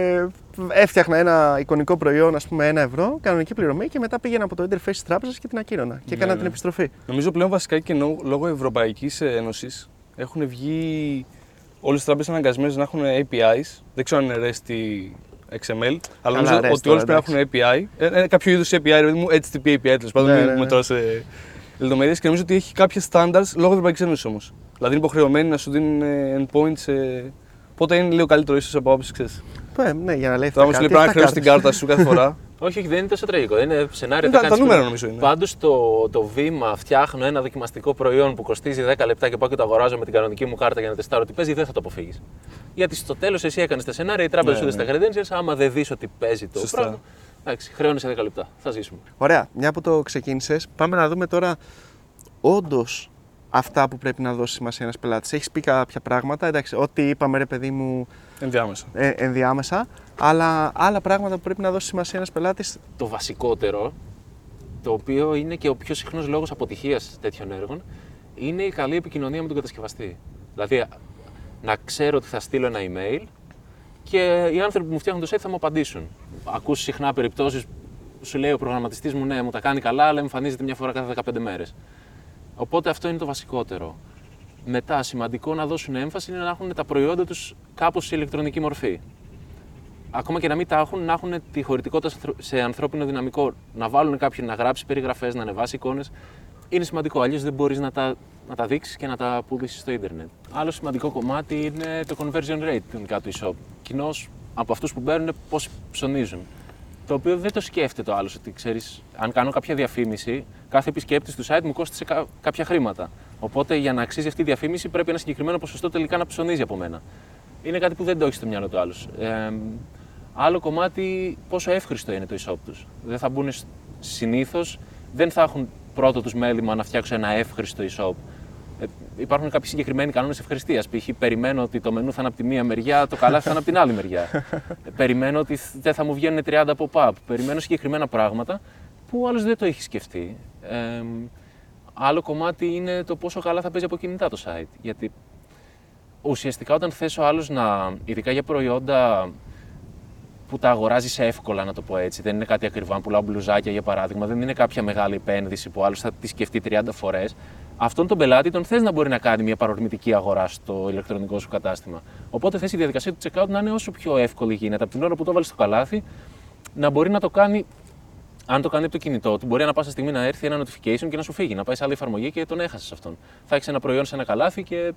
έφτιαχνα ένα εικονικό προϊόν, ας πούμε, ένα ευρώ, κανονική πληρωμή και μετά πήγαινα από το interface της τράπεζας και την ακύρωνα και έκανα ναι, ναι. την επιστροφή. Νομίζω πλέον βασικά και λόγω Ευρωπαϊκής Ένωσης έχουν βγει όλες τις τράπεζες αναγκασμένες να έχουν έι πι άι ες. Δεν ξέρω αν είναι REST ή εξ εμ ελ, αλλά νομίζω ότι τώρα, όλες πρέπει να έχουν έι πι άι. Ε, ε, κάποιο είδους έι πι άι, μου, έιτς τι τι πι έι πι άι, τέλος πάντων, ναι, ναι, ναι. τώρα σε λεπτομέρειες. Και νομίζω ότι έχει κάποιες standards λόγω Ευρωπαϊκής Ένωσης όμως. Δηλαδή είναι υποχρεωμένοι να σου δίνουν endpoints. Ε, Οπότε είναι λίγο καλύτερο ίσως από άποψη ξέρεις. Ναι, για να λέει θα πρέπει να χρεώσεις την κάρτα σου κάθε φορά. Όχι, όχι, δεν είναι τόσο τραγικό. Είναι σενάριο που κάνεις. Τα νούμερα νομίζω είναι. Πάντως το, το βήμα φτιάχνω ένα δοκιμαστικό προϊόν που κοστίζει δέκα λεπτά και πάω και το αγοράζω με την κανονική μου κάρτα για να τεστάρω τι παίζει, δεν θα το αποφύγεις. Γιατί στο τέλος εσύ έκανες τα σενάρια, η τράπεζα σου έδωσε τα credentials, άμα δεν δεις ότι παίζει το πράγμα. Εντάξει, χρεώνεσαι δέκα λεπτά. Θα ζήσουμε. Ωραία, μια που το ξεκίνησες, πάμε να δούμε τώρα όντως αυτά που πρέπει να δώσει σημασία ένας πελάτης. Έχεις πει κάποια πράγματα, εντάξει, ό,τι είπαμε ρε παιδί μου ενδιάμεσα, ε, ενδιάμεσα αλλά άλλα πράγματα που πρέπει να δώσει σημασία ένας πελάτης. Το βασικότερο, το οποίο είναι και ο πιο συχνός λόγος αποτυχίας τέτοιων έργων, είναι η καλή επικοινωνία με τον κατασκευαστή. Δηλαδή, να ξέρω ότι θα στείλω ένα email και οι άνθρωποι που μου φτιάχνουν το site θα μου απαντήσουν. Ακούσεις συχνά περιπτώσεις που σου λέει ο προγραμματιστής μου, ναι, μου τα κάνει καλά, αλλά εμφανίζεται μια φορά κάθε δεκαπέντε μέρες. Οπότε αυτό είναι το βασικότερο. Μετά, σημαντικό να δώσουν έμφαση είναι να έχουν τα προϊόντα τους κάπως σε ηλεκτρονική μορφή. Ακόμα και να μην τα έχουν, να έχουν τη χωρητικότητα σε ανθρώπινο δυναμικό. Να βάλουν κάποιον να γράψει περιγραφές, να ανεβάσει εικόνες. Είναι σημαντικό, αλλιώς δεν μπορείς να τα, να τα δείξεις και να τα πουλήσεις στο ίντερνετ. Άλλο σημαντικό κομμάτι είναι το conversion rate του κάτω e-shop. Κοινώς από αυτούς που μπαίνουν, πώς ψωνίζουν. Το οποίο δεν το σκέφτεται το άλλο, ότι ξέρεις, αν κάνω κάποια διαφήμιση, κάθε επισκέπτης του site μου κόστησε κά- κάποια χρήματα. Οπότε για να αξίζει αυτή η διαφήμιση, πρέπει ένα συγκεκριμένο ποσοστό τελικά να ψωνίζει από μένα. Είναι κάτι που δεν το έχει στο μυαλό του άλλου. Ε, άλλο κομμάτι, πόσο εύχριστο είναι το e-shop τους. Δεν θα μπουν συνήθως, δεν θα έχουν πρώτο τους μέλημα να φτιάξω ένα εύχριστο e-shop. Ε, υπάρχουν κάποιοι συγκεκριμένοι κανόνες ευχριστίας. Π.χ. περιμένω ότι το μενού θα είναι από τη μία μεριά, το καλάθι θα είναι από την άλλη μεριά. Ε, περιμένω ότι δεν θα μου βγαίνουν τριάντα pop-up. Περιμένω συγκεκριμένα πράγματα που άλλος δεν το έχει σκεφτεί. Ε, άλλο κομμάτι είναι το πόσο καλά θα παίζει από κινητά το site. Γιατί ουσιαστικά όταν θες ο άλλος να, ειδικά για προϊόντα που τα αγοράζεις εύκολα, να το πω έτσι, δεν είναι κάτι ακριβά, πουλάω μπλουζάκια για παράδειγμα, δεν είναι κάποια μεγάλη επένδυση που άλλος θα τη σκεφτεί τριάντα φορές. Αυτόν τον πελάτη τον θες να μπορεί να κάνει μια παρορμητική αγορά στο ηλεκτρονικό σου κατάστημα. Οπότε θες η διαδικασία του checkout να είναι όσο πιο εύκολη γίνεται. Από την ώρα που το βάλεις στο καλάθι, να μπορεί να το κάνει, αν το κάνει από το κινητό του, μπορεί ανά πάσα στιγμή να έρθει ένα notification και να σου φύγει, να πάει σε άλλη εφαρμογή και τον έχασες αυτόν. Θα έχεις ένα προϊόν σε ένα καλάθι και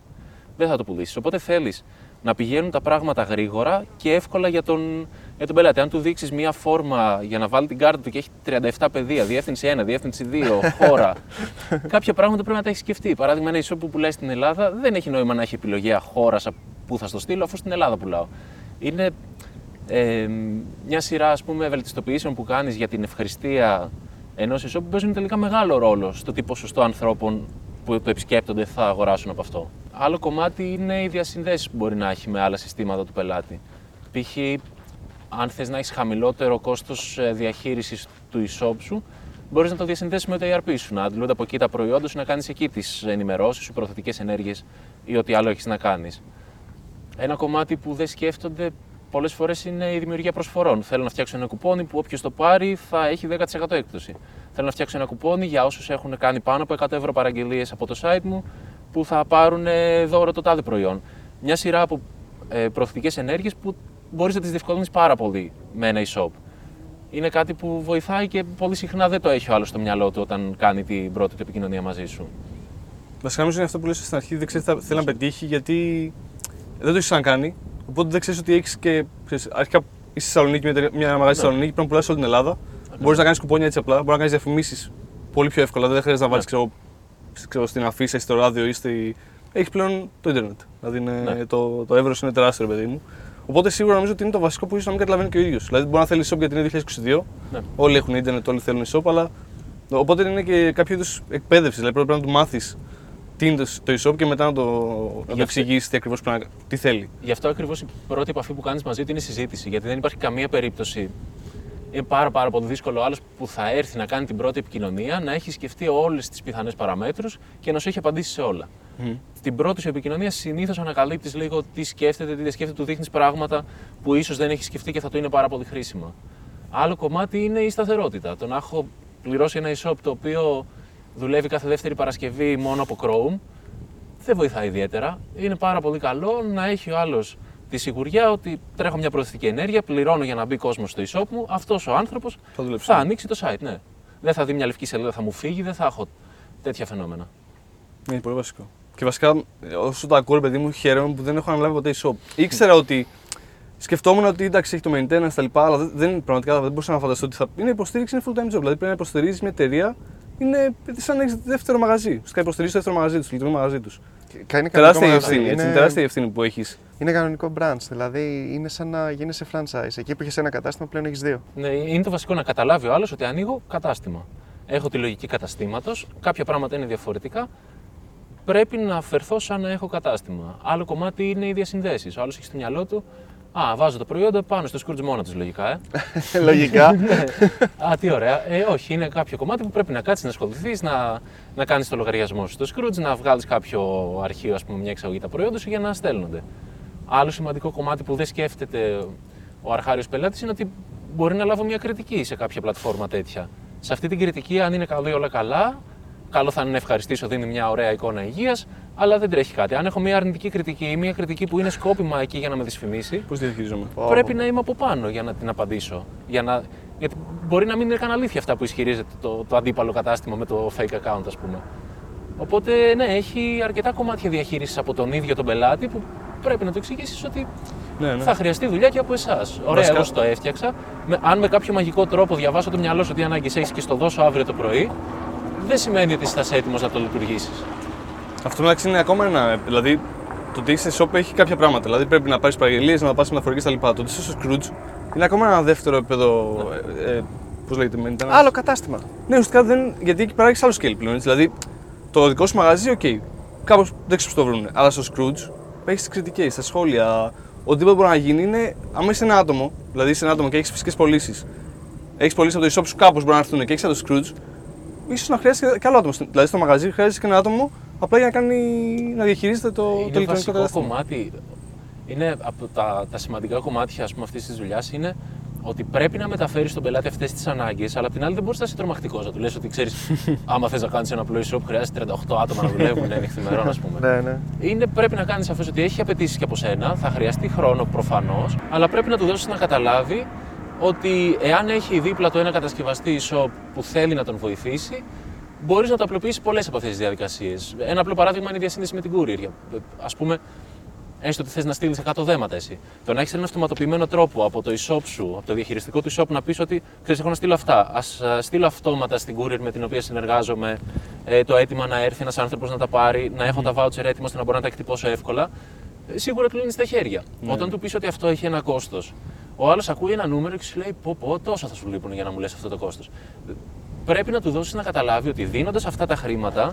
δεν θα το πουλήσεις. Οπότε θέλεις να πηγαίνουν τα πράγματα γρήγορα και εύκολα για τον, για τον πελάτη. Αν του δείξεις μία φόρμα για να βάλει την κάρτα του και έχει τριάντα επτά πεδία, διεύθυνση ένα, διεύθυνση δύο, χώρα, κάποια πράγματα πρέπει να τα έχει σκεφτεί. Παράδειγμα, ένα e-shop που πουλάει στην Ελλάδα δεν έχει νόημα να έχει επιλογέα χώρα που θα στο στείλω, αφού στην Ελλάδα πουλάω. Είναι ε, μια σειρά, ας πούμε, ευελτιστοποιήσεων που κάνεις για την ευχριστία ενός e-shop που παίζουν τελικά μεγάλο ρόλο στο τι ποσοστό ανθρώπων που το επισκέπτονται θα αγοράσουν από αυτό. Άλλο κομμάτι είναι οι διασυνδέσεις που μπορεί να έχει με άλλα συστήματα του πελάτη. Π.χ. αν θες να έχεις χαμηλότερο κόστος διαχείρισης του e-shop σου, μπορείς να το διασυνδέσεις με το ι αρ πι σου, να αντλούνται από εκεί τα προϊόντα σου, να κάνεις εκεί τις ενημερώσεις σου, προθετικές ενέργειες ή ό,τι άλλο έχεις να κάνεις. Ένα κομμάτι που δεν σκέφτονται πολλές φορές είναι η δημιουργία προσφορών. Θέλω να φτιάξω ένα κουπόνι που όποιος το πάρει θα έχει δέκα τοις εκατό έκπτωση. Θέλω να φτιάξω ένα κουπόνι για όσους έχουν κάνει πάνω από εκατό ευρώ παραγγελίες από το site μου, που θα πάρουν δώρο το τάδε προϊόν. Μια σειρά από προωθητικές ενέργειες που μπορείς να τις διευκολύνεις πάρα πολύ με ένα e-shop. Είναι κάτι που βοηθάει και πολύ συχνά δεν το έχει ο άλλος στο μυαλό του όταν κάνει την πρώτη του επικοινωνία μαζί σου. Βασικά νομίζω είναι αυτό που λες στην αρχή, δεν ξέρεις τι θέλει να πετύχει, γιατί δεν το έχεις ξανακάνει. Οπότε δεν ξέρεις ότι έχεις και. Ξέρεις, αρχικά είσαι Θεσσαλονίκη, μια, μια μαγαζί ναι. Θεσσαλονίκη, πρέπει να πουλάσεις όλη την Ελλάδα. Ναι. Μπορείς να κάνεις κουπόνια έτσι απλά, μπορείς να κάνεις διαφημίσεις πολύ πιο εύκολα, δεν χρειάζεται να βάλεις ναι. Ξέρω, στην αφίσα ή στο ράδιο ή στη... Έχεις πλέον το ίντερνετ. Δηλαδή είναι... ναι. το, το εύρος είναι τεράστιο, ρε παιδί μου. Οπότε σίγουρα νομίζω ότι είναι το βασικό που ίσως να μην καταλαβαίνει και ο ίδιος. Δηλαδή μπορεί να θέλει e-shop γιατί είναι είκοσι είκοσι δύο, ναι. Όλοι έχουν ίντερνετ, όλοι θέλουν e-shop, αλλά. Οπότε είναι και κάποιο είδους εκπαίδευση. Δηλαδή πρέπει να του μάθεις τι είναι το e-shop και μετά να το εξηγήσεις τι ακριβώς πρέπει να... τι θέλει. Γι' αυτό ακριβώς η πρώτη επαφή που κάνεις μαζί του είναι η συζήτηση. Γιατί δεν υπάρχει καμία περίπτωση. Είναι πάρα, πάρα πολύ δύσκολο ο άλλος που θα έρθει να κάνει την πρώτη επικοινωνία να έχει σκεφτεί όλες τις πιθανές παραμέτρους και να σου έχει απαντήσει σε όλα. Mm. Στην πρώτη σου επικοινωνία συνήθως ανακαλύπτεις λίγο τι σκέφτεται, τι δεν σκέφτεται, του δείχνεις πράγματα που ίσως δεν έχει σκεφτεί και θα του είναι πάρα πολύ χρήσιμα. Άλλο κομμάτι είναι η σταθερότητα. Το να έχω πληρώσει ένα e-shop το οποίο δουλεύει κάθε δεύτερη Παρασκευή μόνο από Chrome δεν βοηθάει ιδιαίτερα. Είναι πάρα πολύ καλό να έχει ο άλλος τη σιγουριά ότι τρέχω μια προωθητική ενέργεια, πληρώνω για να μπει κόσμο στο e-shop μου, αυτός ο άνθρωπος θα, θα ανοίξει το site, ναι. Δεν θα δει μια λευκή σελίδα, θα μου φύγει, δεν θα έχω τέτοια φαινόμενα. Είναι πολύ βασικό. Και βασικά, όσο το ακούω, ρε παιδί μου, χαίρομαι που δεν έχω αναλάβει ποτέ e-shop. Ήξερα ότι σκεφτόμουν ότι εντάξει, έχει το maintenance τα λοιπά, αλλά δεν, πραγματικά δεν μπορούσα να φανταστώ ότι θα. Είναι υποστήριξη, είναι full-time job. Δηλαδή πρέπει να υποστηρίζει μια εταιρεία, είναι σαν να έχει δεύτερο μαγαζί. Φυσικά υποστηρίζει το δεύτερο μαγαζί του, το λειτουργικό μαγαζί του. Τεράστια ευθύνη, είναι... τεράστια ευθύνη που έχεις. Είναι κανονικό branch, δηλαδή είναι σαν να γίνεσαι franchise. Εκεί που έχεις ένα κατάστημα πλέον έχεις δύο. Ναι, είναι το βασικό να καταλάβει ο άλλος ότι ανοίγω κατάστημα. Έχω τη λογική καταστήματος, κάποια πράγματα είναι διαφορετικά. πρέπει να φερθώ σαν να έχω κατάστημα. Άλλο κομμάτι είναι οι διασυνδέσεις. Ο άλλος έχει στο μυαλό του, α, βάζω τα προϊόντα πάνω στο Scrooge μόνο τους, λογικά. Ε. Λογικά. Ναι. Α, τι ωραία. Ε, όχι, είναι κάποιο κομμάτι που πρέπει να κάτσεις, να ασχοληθείς, να, να κάνεις το λογαριασμό σου στο Scrooge, να βγάλεις κάποιο αρχείο, ας πούμε, μια εξαγωγή τα προϊόντα σου για να στέλνονται. Άλλο σημαντικό κομμάτι που δεν σκέφτεται ο αρχάριος πελάτης είναι ότι μπορεί να λάβω μια κριτική σε κάποια πλατφόρμα τέτοια. Σε αυτή την κριτική, αν είναι καλό ή όλα καλά, καλό θα είναι να ευχαριστήσω, δίνει μια ωραία εικόνα υγείας, αλλά δεν τρέχει κάτι. Αν έχω μια αρνητική κριτική ή μια κριτική που είναι σκόπιμα εκεί για να με δυσφημίσει, πώς διαχειρίζομαι? Πρέπει να είμαι από πάνω για να την απαντήσω. Για να... Γιατί μπορεί να μην είναι καν αλήθεια αυτά που ισχυρίζεται το, το αντίπαλο κατάστημα με το fake account, ας πούμε. Οπότε, ναι, έχει αρκετά κομμάτια διαχείρισης από τον ίδιο τον πελάτη που πρέπει να το εξηγήσεις ότι ναι, ναι. θα χρειαστεί δουλειά και από εσάς. Ωραία, Βασικά... εγώ το έφτιαξα. Με, αν με κάποιο μαγικό τρόπο διαβάσω το μυαλό σου τι ανάγκες έχεις και στο δώσω αύριο το πρωί, δεν σημαίνει ότι είσαι έτοιμος να το λειτουργήσεις. Αυτό μεταξύ είναι ακόμα ένα. Δηλαδή, το ότι είσαι shop έχει κάποια πράγματα. Δηλαδή, πρέπει να πάρεις παραγγελίες, να πάρεις μεταφορικές κτλ. Το ότι είσαι στο Scrooge είναι ακόμα ένα δεύτερο επίπεδο. Ναι. Ε, ε, πώς λέγεται, με Ιντερνετ. Άλλο κατάστημα. Ναι, ουσιαστικά δεν. Γιατί εκεί παράγεις άλλο scale πλέον. Δηλαδή, το δικό σου μαγαζί, οκ. Okay, κάπως δεν ξέρω πώς το βρουν. Αλλά στο Scrooge έχεις τις κριτικές, τα σχόλια. Οτιδήποτε μπορεί να γίνει είναι, άμα είσαι ένα άτομο, δηλαδή είσαι ένα άτομο και έχεις φυσικές πωλήσεις, έχεις πωλήσεις από το e-shop σου, κάπως μπορεί να έρθουν και έχεις από το Scrooge, ίσως να χρειάζεται και άλλο άτομο. Δηλαδή στο μαγαζί χρειάζεται και ένα άτομο απλά για να, κάνει, να διαχειρίζεται το, το ηλεκτρονικό κατάστημα. Κομμάτι, είναι από τα, τα σημαντικά κομμάτια αυτής της δουλειάς είναι ότι πρέπει να μεταφέρεις στον πελάτη αυτές τις ανάγκες, αλλά απ' την άλλη δεν μπορείς να είσαι τρομακτικός. Να του λες ότι ξέρεις, άμα θες να κάνεις ένα απλό e-shop, χρειάζεται τριάντα οκτώ άτομα να δουλεύουν νυχθημερών, ας πούμε. Ναι, ναι. Είναι, πρέπει να κάνεις σαφές ότι έχει απαιτήσεις και από σένα, θα χρειαστεί χρόνο προφανώς, αλλά πρέπει να του δώσεις να καταλάβει ότι εάν έχει δίπλα του ένα κατασκευαστή e-shop που θέλει να τον βοηθήσει, μπορείς να το απλοποιήσεις πολλές από αυτές τις διαδικασίες. Ένα απλό παράδειγμα είναι η διασύνδεση με την courier. Ας πούμε, έστω ότι θες να στείλεις εκατό δέματα εσύ. Το να έχεις έναν αυτοματοποιημένο τρόπο από το e-shop σου, από το διαχειριστικό του e-shop να πεις ότι ξέρεις, έχω να στείλω αυτά. Ας στείλω αυτόματα στην courier με την οποία συνεργάζομαι το αίτημα να έρθει ένας άνθρωπος να τα πάρει, να έχω mm. τα voucher έτοιμα ώστε να μπορώ να τα εκτυπώσω εύκολα. Σίγουρα του λύνεις στα χέρια. Mm. Όταν του πεις ότι αυτό έχει ένα κόστος, ο άλλος ακούει ένα νούμερο και σου λέει: πω, πω, τόσα θα σου λείπουν για να μου λες αυτό το κόστος. Πρέπει να του δώσεις να καταλάβει ότι δίνοντας αυτά τα χρήματα,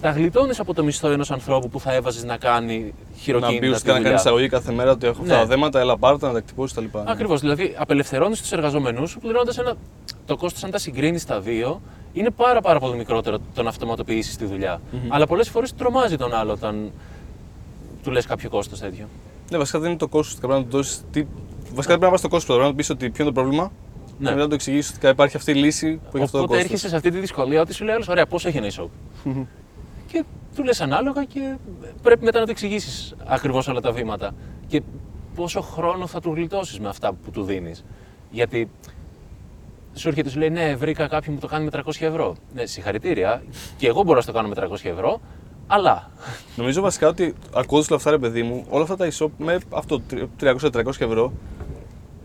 τα γλιτώνεις από το μισθό ενός ανθρώπου που θα έβαζες να κάνει χειροκίνητα τη δουλειά. Να πει να κάνει εισαγωγή κάθε μέρα ότι έχω αυτά τα δέματα, έλα πάρ' τα, να τα εκτυπώσεις κτλ. Ακριβώς. Δηλαδή, απελευθερώνεις τους εργαζομένους σου πληρώνοντας ένα. Το κόστος, αν τα συγκρίνεις τα δύο, είναι πάρα, πάρα πολύ μικρότερο το να αυτοματοποιήσεις τη δουλειά. Mm-hmm. Αλλά πολλές φορές τρομάζει τον άλλο όταν του λες κάποιο κόστος τέτοιο. Ναι, βασικά δεν είναι το κόστος. Πρέπει να του δώσεις. Τι... Βασικά πρέπει να πας στο κόστος. Πρέπει να του πεις ότι ποιο είναι το πρόβλημα. Ναι. Και μετά να το εξηγήσεις ότι υπάρχει αυτή η λύση που έχει αυτό το κόστος. Οπότε έρχεσαι σε αυτή τη δυσκολία ότι σου λέει: ωραία, πόσο έχει ένα e-shop. Και του λες ανάλογα και πρέπει μετά να του εξηγήσεις ακριβώς όλα τα βήματα. Και πόσο χρόνο θα του γλιτώσεις με αυτά που του δίνεις. Γιατί σου έρχεται σου λέει: ναι, βρήκα κάποιον που το κάνει με τριακόσια ευρώ. Ναι, συγχαρητήρια. Και εγώ μπορώ να το κάνω με τριακόσια ευρώ, αλλά. Νομίζω βασικά ότι ακούγοντας όλα αυτά, ρε παιδί μου, όλα αυτά τα e-shop με αυτό τριακόσια με τετρακόσια ευρώ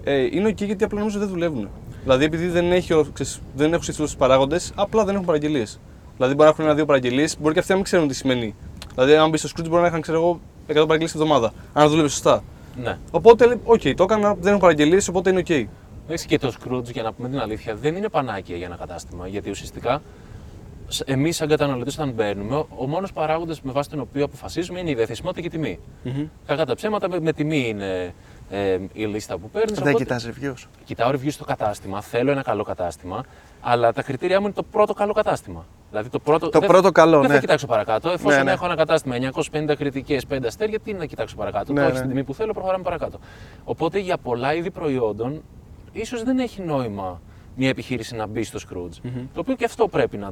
ε, είναι εκεί γιατί απλά νομίζω δεν δουλεύουν. Δηλαδή επειδή δεν, έχει, ξέρεις, δεν έχουν σύστημα στους παράγοντες, απλά δεν έχουν παραγγελίες. Δηλαδή, μπορεί να έχουν ένα-δύο παραγγελίες, μπορεί και αυτοί να μην ξέρουν τι σημαίνει. Δηλαδή, αν μπει στο Scrooge, μπορεί να είχαν, ξέρω εγώ, εκατό παραγγελίες την εβδομάδα. Αν δούλευε σωστά. Ναι. Οπότε, οκ, okay, το έκανα, δεν έχω παραγγελίες, οπότε είναι οκ. Okay. Εντάξει, και το Scrooge, για να πούμε την αλήθεια, δεν είναι πανάκια για ένα κατάστημα. Γιατί ουσιαστικά, εμείς, σαν καταναλωτές, όταν μπαίνουμε, ο μόνος παράγοντας με βάση τον οποίο αποφασίζουμε είναι η διαθεσιμότητα και η τιμή. Mm-hmm. Κακά τα ψέματα, με, με τιμή είναι ε, η λίστα που παίρνεις. Δεν κοιτάς reviews. Κοιτάω reviews στο κατάστημα, θέλω ένα καλό κατάστημα, αλλά τα κριτήριά μου είναι το πρώτο καλό κατάστημα. Δηλαδή το πρώτο, το δεν, πρώτο καλό, δεν ναι. θα κοιτάξω παρακάτω. Εφόσον ναι, ναι. έχω ένα κατάστημα εννιακόσιες πενήντα κριτικές, πέντε αστέρια, τι να κοιτάξω παρακάτω. Ναι, το έχει ναι. την τιμή που θέλω, προχωράμε παρακάτω. Οπότε για πολλά είδη προϊόντων, ίσως δεν έχει νόημα μια επιχείρηση να μπει στο Scrooge. Mm-hmm. Το οποίο και αυτό πρέπει να,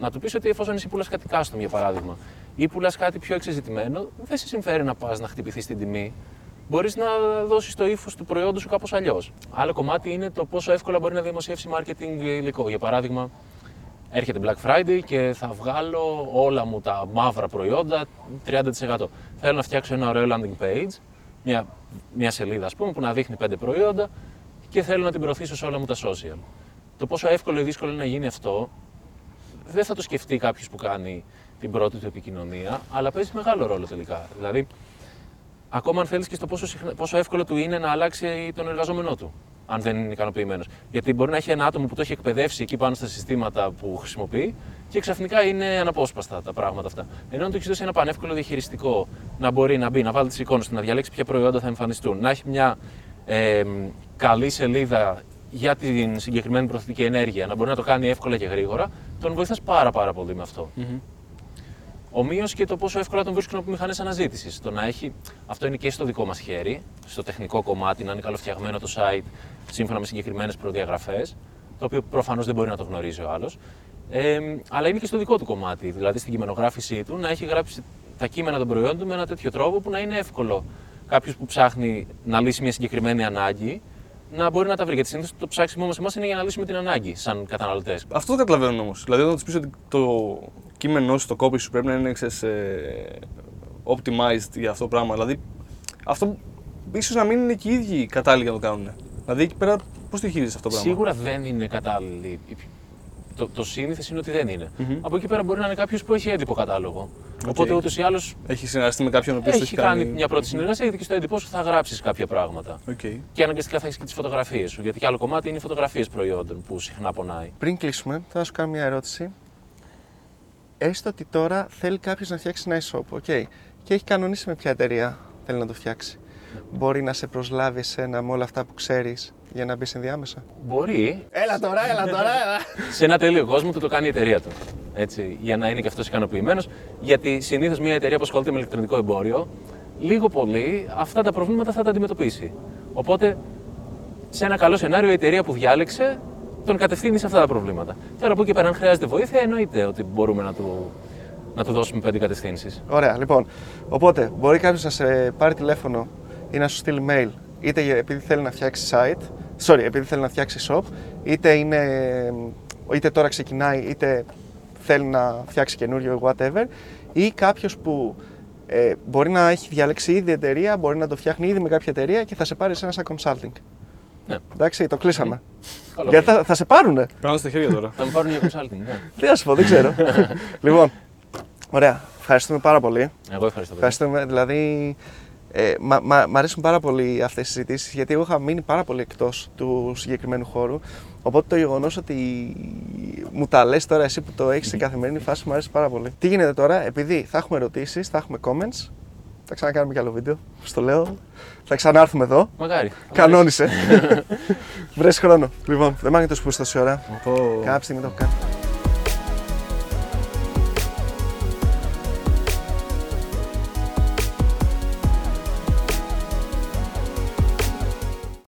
να του πεις ότι εφόσον εσύ πουλάς κάτι custom, για παράδειγμα, ή πουλάς κάτι πιο εξεζητημένο, δεν σε συμφέρει να πας να χτυπηθείς την τιμή. Μπορείς να δώσεις το ύφος του προϊόντος σου κάπως αλλιώς. Άλλο κομμάτι είναι το πόσο εύκολα μπορεί να δημοσιεύσει marketing υλικό. Για παράδειγμα, έρχεται Black Friday και θα βγάλω όλα μου τα μαύρα προϊόντα τριάντα τοις εκατό. Θέλω να φτιάξω ένα ωραίο landing page, μια, μια σελίδα ας πούμε, που να δείχνει πέντε προϊόντα και θέλω να την προωθήσω σε όλα μου τα social. Το πόσο εύκολο ή δύσκολο είναι να γίνει αυτό, δεν θα το σκεφτεί κάποιος που κάνει την πρώτη του επικοινωνία, αλλά παίζει μεγάλο ρόλο τελικά. Δηλαδή, ακόμα αν θέλεις και στο πόσο, συχνά, πόσο εύκολο του είναι να αλλάξει τον εργαζόμενό του. Αν δεν είναι ικανοποιημένος. Γιατί μπορεί να έχει ένα άτομο που το έχει εκπαιδεύσει εκεί πάνω στα συστήματα που χρησιμοποιεί και ξαφνικά είναι αναπόσπαστα τα πράγματα αυτά. Ενώ αν του έχει δώσει ένα πανεύκολο διαχειριστικό να μπορεί να μπει, να βάλει τις εικόνες του, να διαλέξει ποια προϊόντα θα εμφανιστούν, να έχει μια ε, καλή σελίδα για την συγκεκριμένη προθετική ενέργεια, να μπορεί να το κάνει εύκολα και γρήγορα, τον βοηθάς πάρα, πάρα πολύ με αυτό. Mm-hmm. Ομοίως και το πόσο εύκολα τον βρίσκουν από μηχανές αναζήτησης. Το να έχει, αυτό είναι και στο δικό μας χέρι, στο τεχνικό κομμάτι, να είναι καλοφτιαγμένο το site σύμφωνα με συγκεκριμένες προδιαγραφές, το οποίο προφανώς δεν μπορεί να το γνωρίζει ο άλλος. Ε, αλλά είναι και στο δικό του κομμάτι, δηλαδή στην κειμενογράφησή του, να έχει γράψει τα κείμενα των προϊόντων με ένα τέτοιο τρόπο που να είναι εύκολο κάποιος που ψάχνει να λύσει μια συγκεκριμένη ανάγκη να μπορεί να τα βρει. Γιατί συνήθως το ψάξιμο μας εμάς είναι για να λύσουμε την ανάγκη, σαν καταναλωτές. Αυτό δεν καταλαβαίνουν όμως. Δηλαδή, όταν τους πεις ότι το κείμενό σου, το copy σου πρέπει να είναι ξέρεις, optimized για αυτό το πράγμα. Δηλαδή, αυτό ίσως να μην είναι και οι ίδιοι κατάλληλοι για να το κάνουν. Δηλαδή, εκεί πέρα πώς το χειρίζεσαι αυτό το πράγμα. Σίγουρα δεν είναι κατάλληλοι. Το, το σύνηθες είναι ότι δεν είναι. Mm-hmm. Από εκεί πέρα μπορεί να είναι κάποιος που έχει έντυπο κατάλογο. Okay. Οπότε ούτως ή άλλως. Έχει συνεργαστεί με κάποιον ο οποίος έχει, έχει κάνει. Έχει κάνει μια πρώτη συνεργασία, γιατί και στο έντυπο σου θα γράψεις κάποια πράγματα. Okay. Και αναγκαστικά θα έχεις και τις φωτογραφίες σου. Γιατί και άλλο κομμάτι είναι οι φωτογραφίες προϊόντων που συχνά πονάει. Πριν κλείσουμε, θα σου κάνω μια ερώτηση. Έστω ότι τώρα θέλει κάποιος να φτιάξει ένα e-shop. Okay. Και έχει κανονίσει με ποια εταιρεία θέλει να το φτιάξει. Μπορεί να σε προσλάβει εσένα με όλα αυτά που ξέρεις για να μπεις ενδιάμεσα. Μπορεί. Έλα τώρα, έλα τώρα, έλα. Σε ένα τέλειο κόσμο του το κάνει η εταιρεία του. Έτσι, για να είναι και αυτός ικανοποιημένος. Γιατί συνήθως μια εταιρεία που ασχολείται με ηλεκτρονικό εμπόριο, λίγο πολύ αυτά τα προβλήματα θα τα αντιμετωπίσει. Οπότε, σε ένα καλό σενάριο, η εταιρεία που διάλεξε τον κατευθύνει σε αυτά τα προβλήματα. Τώρα από εκεί πέρα, αν χρειάζεται βοήθεια, εννοείται ότι μπορούμε να του. Να του δώσουμε πέντε κατευθύνσεις. Ωραία, λοιπόν. Οπότε, μπορεί κάποιος να σε πάρει τηλέφωνο ή να σου στείλει mail, είτε επειδή θέλει να φτιάξει site, sorry, επειδή θέλει να φτιάξει shop, είτε, είναι, είτε τώρα ξεκινάει, είτε θέλει να φτιάξει καινούριο, whatever, ή κάποιος που ε, μπορεί να έχει διαλέξει ήδη εταιρεία, μπορεί να το φτιάχνει ήδη με κάποια εταιρεία και θα σε πάρει εσένα σαν consulting. Ναι. Εντάξει, το κλείσαμε. Mm. Γιατί θα, θα σε πάρουνε. Πράγμα στα χέρια τώρα. Θα με πάρουν για consulting, ναι. Τι να σου πω, δεν ξέρω. Λοιπόν, ωραία. Ευχαριστούμε πάρα πολύ. Εγώ ευχαριστώ. Ευχαριστούμε, δηλαδή. Ε, μα, μα, μ' αρέσουν πάρα πολύ αυτές οι συζητήσεις, γιατί εγώ είχα μείνει πάρα πολύ εκτός του συγκεκριμένου χώρου. Οπότε το γεγονός ότι μου τα λες τώρα εσύ που το έχεις σε καθημερινή φάση μου αρέσει πάρα πολύ. Τι γίνεται τώρα, επειδή θα έχουμε ερωτήσεις, θα έχουμε comments, θα ξανακάνουμε κι άλλο βίντεο, στο λέω, θα ξανάρθουμε εδώ. Μακάρι. Κανόνισε. Βρες χρόνο. Λοιπόν, δεν μ' άγεται το σπούστος η ώρα. Κάποια στιγμή το έχω κάνει.